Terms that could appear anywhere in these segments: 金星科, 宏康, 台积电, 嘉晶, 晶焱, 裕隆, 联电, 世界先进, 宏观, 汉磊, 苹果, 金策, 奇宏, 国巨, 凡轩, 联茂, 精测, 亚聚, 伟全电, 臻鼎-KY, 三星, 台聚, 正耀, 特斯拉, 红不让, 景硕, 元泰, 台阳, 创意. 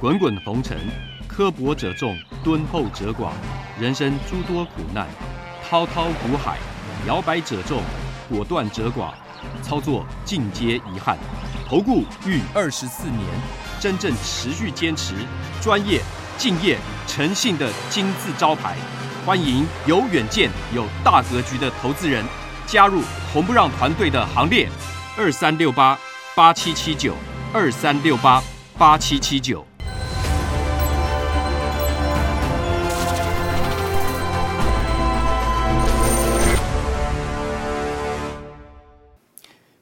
滚滚红尘，刻薄者众，敦厚者寡；人生诸多苦难，滔滔苦海，摇摆者众，果断者寡。操作尽皆遗憾。投顾逾24年，真正持续坚持、专业、敬业、诚信的金字招牌。欢迎有远见、有大格局的投资人加入红不让团队的行列。23688779，23688779。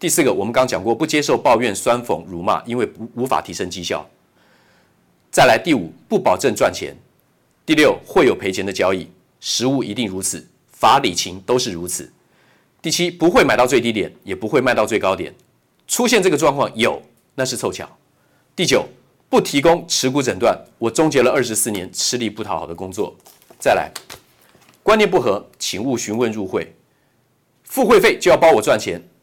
第四个，我们刚讲过，不接受抱怨、酸讽、辱骂，因为无法提升绩效。再来第5，不保证赚钱。第6，会有赔钱的交易，实务一定如此，法理情都是如此。第7，不会买到最低点，也不会卖到最高点，出现这个状况有，那是凑巧。第9，不提供持股诊断，我终结了24年吃力不讨好的工作。再来，观念不合，请勿询问入会，付会费就要包我赚钱。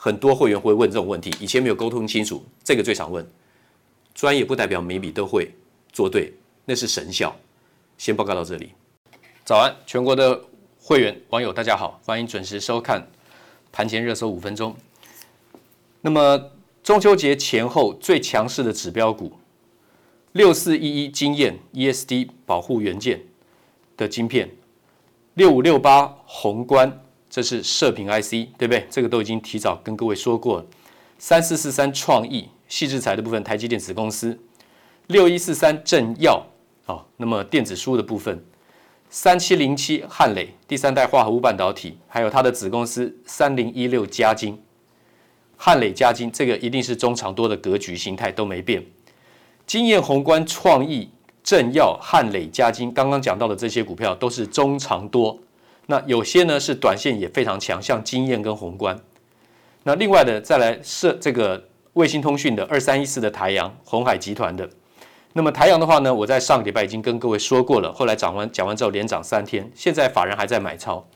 很多会员会问这种问题，以前没有沟通清楚，这个最常问。专业不代表每笔都会做对，那是神效。先报告到这里。早安，全国的会员网友大家好，欢迎准时收看盘前热搜5分钟。那么中秋节前后最强势的指标股，6411晶焱 ESD 保护元件的晶片，6568宏观。这是射频 IC， 对不对？这个都已经提早跟各位说过了。3443创意细制材的部分，台积电子公司。6143正耀，那么电子书的部分。3707汉磊第3代化合物半导体，还有它的子公司3016嘉晶。汉磊嘉晶这个一定是中长多的格局形态都没变。晶焱宏观创意正耀汉磊嘉晶，刚刚讲到的这些股票都是中长多。那有些呢是短线也非常强，像晶焱跟宏观。那另外的再来是这个卫星通讯的2314的台阳，鸿海集团的。那么台阳的话呢，我在上个礼拜已经跟各位说过了，后来讲完之后连涨3天，现在法人还在买超。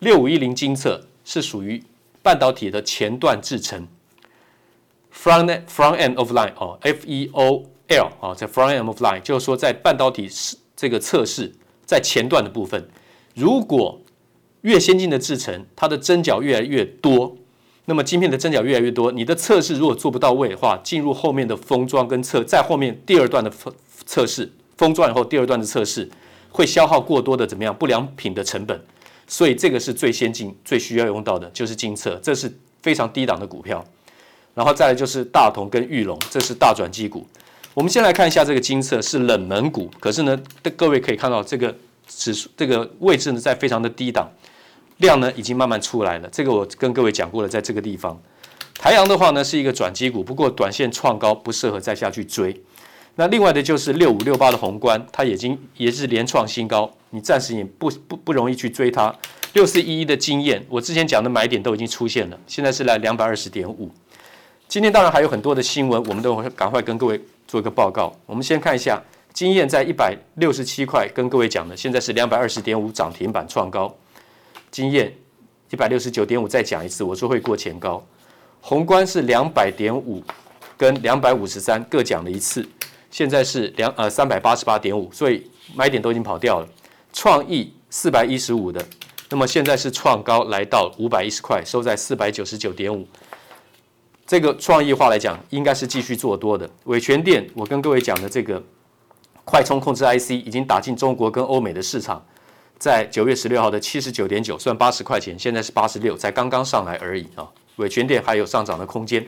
6510精测是属于半导体的前段制程 front end of line FEOL 在 front end of line， 就是说在半导体这个测试在前段的部分。如果越先进的制程，它的针脚越来越多，那么晶片的针脚越来越多，你的测试如果做不到位的话，进入后面的封装跟在后面第2段的测试，封装以后第2段的测试会消耗过多的怎么样不良品的成本，所以这个是最先进、最需要用到的，就是精测，这是非常低档的股票。然后再来就是大同跟裕隆，这是大转机股。我们先来看一下这个精测是冷门股，可是呢，各位可以看到这个。指数这个位置呢，在非常的低档，量呢已经慢慢出来了。这个我跟各位讲过了，在这个地方，台阳的话呢是一个转机股，不过短线创高不适合再下去追。那另外的就是6568的宏观，它已经也是连创新高，你暂时也不容易去追它。6411的经验，我之前讲的买点都已经出现了，现在是来 220.5。今天当然还有很多的新闻，我们都赶快跟各位做一个报告。我们先看一下。经验在167块跟各位讲的，现在是 220.5 涨停板创高，经验 169.5 再讲一次，我说会过前高。宏观是 200.5 跟253各讲了一次，现在是388.5， 所以买点都已经跑掉了。创意415的，那么现在是创高来到510块，收在 499.5。 这个创意化来讲应该是继续做多的。伟全电我跟各位讲的这个快充控制 IC 已经打进中国跟欧美的市场，在9月16号的 79.9 算80块钱，现在是86，才刚刚上来而已啊。伟全电还有上涨的空间。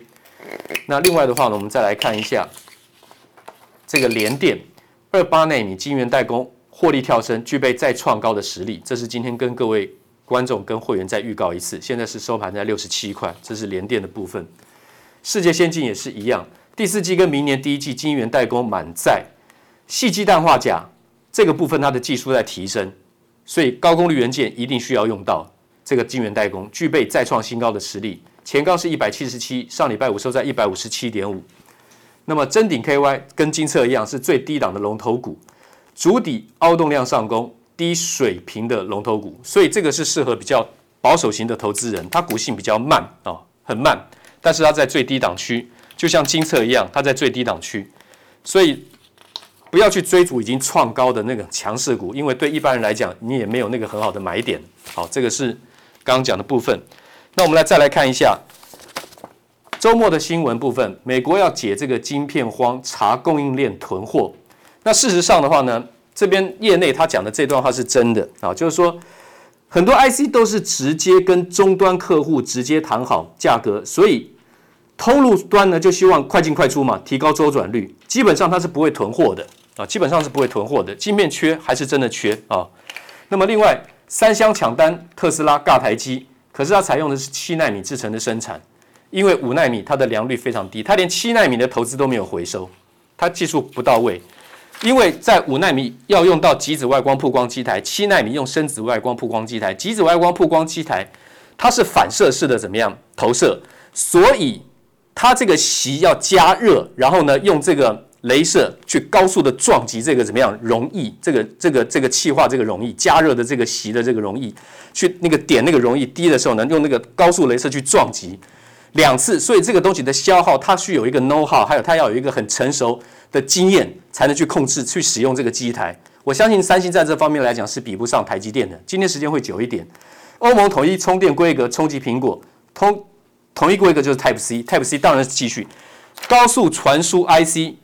那另外的话呢，我们再来看一下这个联电，28奈米晶圆代工获利跳升，具备再创高的实力，这是今天跟各位观众跟会员再预告一次，现在是收盘在67块，这是联电的部分。世界先进也是一样，第四季跟明年第一季晶圆代工满载，矽基氮化钾这个部分它的技术在提升，所以高功率元件一定需要用到这个晶圆代工，具备再创新高的实力。前高是177，上礼拜五收在 157.5。那么臻鼎 KY 跟金策一样，是最低档的龙头股，主底凹动量上攻，低水平的龙头股，所以这个是适合比较保守型的投资人，它股性比较慢很慢，但是它在最低档区，就像金策一样，它在最低档区，所以不要去追逐已经创高的那个强势股，因为对一般人来讲，你也没有那个很好的买点。好，这个是刚刚讲的部分。那我们再来看一下周末的新闻部分，美国要解这个晶片荒，查供应链囤货。那事实上的话呢，这边业内他讲的这段话是真的啊，就是说很多 IC 都是直接跟终端客户直接谈好价格，所以通路端呢就希望快进快出嘛，提高周转率，基本上它是不会囤货的啊，基本上是不会囤货的，晶片缺还是真的缺啊。那么另外三箱抢单，特斯拉尬台积，可是它采用的是7奈米制程的生产。因为5奈米它的良率非常低，它连7奈米的投资都没有回收，它技术不到位。因为在5奈米要用到极紫外光曝光机台，7奈米用深紫外光曝光机台，极紫外光曝光机台它是反射式的怎么样投射，所以它这个锡要加热，然后呢用这个雷射去高速的撞击这个怎么样溶液，这个气化这个溶液，加热的这个锡的这个溶液，去那个点那个溶液滴的时候呢，用那个高速雷射去撞击。两次，所以这个东西的消耗，它需有一个 know how， 还有它要有一个很成熟的经验，才能去控制、去使用这个机台。我相信三星在这方面来讲是比不上台积电的。今天时间会久一点。欧盟统一充电规格冲击苹果，统一规格就是 Type C，Type C 当然是继续高速传输 IC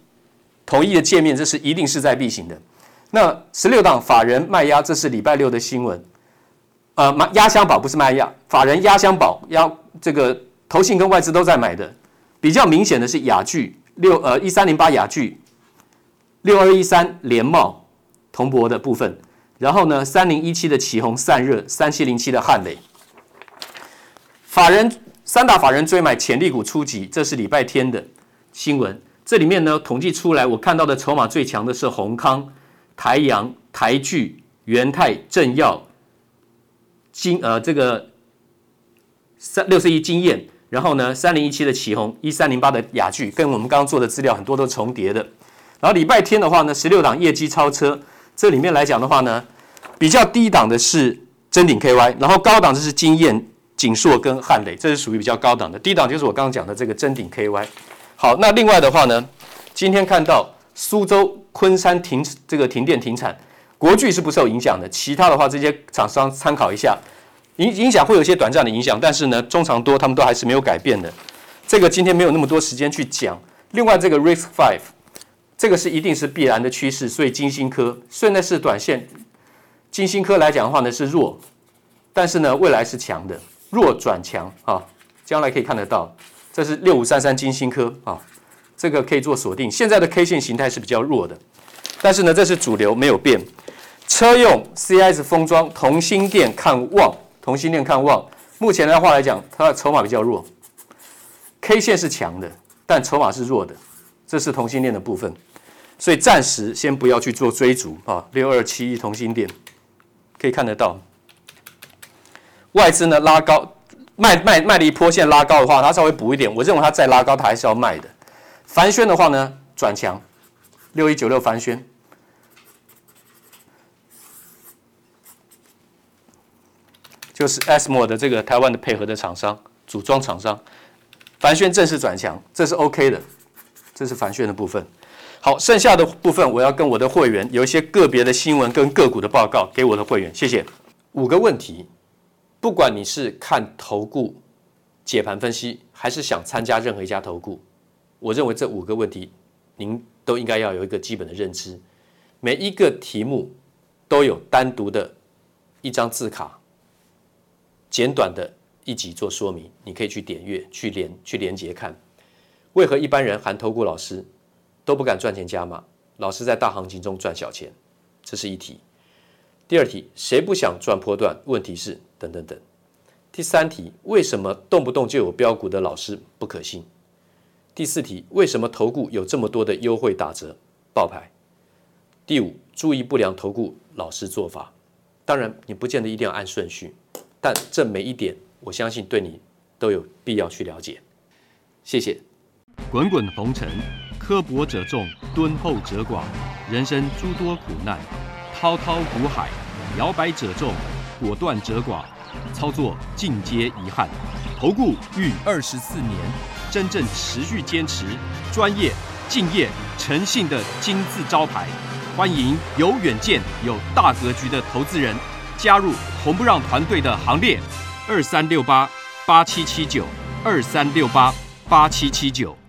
统一的界面，这是一定势在必行的。那16档法人卖压，这是礼拜六的新闻。压箱宝不是卖压，法人压箱宝压这个。投信跟外资都在买的，比较明显的是亚聚1308亚聚6213联茂铜箔的部分，然后呢3017的奇宏散热3707的汉磊，法人三大法人追买潜力股初级，这是礼拜天的新闻。这里面呢统计出来，我看到的筹码最强的是宏康、台阳、台聚、元泰、正耀、这个61经验，然后呢3017的奇宏，1308的雅聚，跟我们刚刚做的资料很多都重叠的。然后礼拜天的话呢，16档业绩超车，这里面来讲的话呢，比较低档的是臻鼎 KY， 然后高档的是经验、景硕跟汉磊，这是属于比较高档的。低档就是我刚刚讲的这个臻鼎 KY。 好，那另外的话呢，今天看到苏州、昆山停电停产，国巨是不受影响的，其他的话这些厂商参考一下，影响会有一些短暂的影响，但是呢，中长多他们都还是没有改变的。这个今天没有那么多时间去讲。另外，这个 Risk 5， 这个是一定是必然的趋势，所以金星科虽然是短线，金星科来讲的话呢是弱，但是呢未来是强的，弱转强啊，将来可以看得到。这是6533金星科啊，这个可以做锁定。现在的 K 线形态是比较弱的，但是呢这是主流没有变。车用 CS 封装，同性恋看望，目前的话来讲，它的筹码比较弱 ，K 线是强的，但筹码是弱的，这是同性恋的部分，所以暂时先不要去做追逐啊。6271同性恋可以看得到，外资呢拉高卖了一波，线拉高的话，它稍微补一点，我认为它再拉高它还是要卖的。凡轩的话呢转强，6196凡轩，就是 ASML 的这个台湾的配合的厂商，组装厂商。帆宣正式转强，这是 OK 的，这是帆宣的部分。好，剩下的部分我要跟我的会员有一些个别的新闻跟个股的报告给我的会员，谢谢。5个问题，不管你是看投顾解盘分析，还是想参加任何一家投顾，我认为这5个问题您都应该要有一个基本的认知。每一个题目都有单独的一张字卡，简短的一集做说明，你可以去点阅、去连结看。为何一般人含投顾老师都不敢赚钱加码？老师在大行情中赚小钱，这是一题。第二题，谁不想赚波段？问题是等等等。第三题，为什么动不动就有标股的老师不可信？第四题，为什么投顾有这么多的优惠打折爆牌？第五，注意不良投顾老师做法。当然你不见得一定要按顺序，但这每一点我相信对你都有必要去了解。谢谢。滚滚红尘，刻薄者众，敦厚者寡，人生诸多苦难，滔滔苦海，摇摆者众，果断者寡，操作尽皆遗憾。投顾逾24年，真正持续坚持、专业、敬业、诚信的金字招牌。欢迎有远见、有大格局的投资人加入红不让团队的行列。23688779，23688779。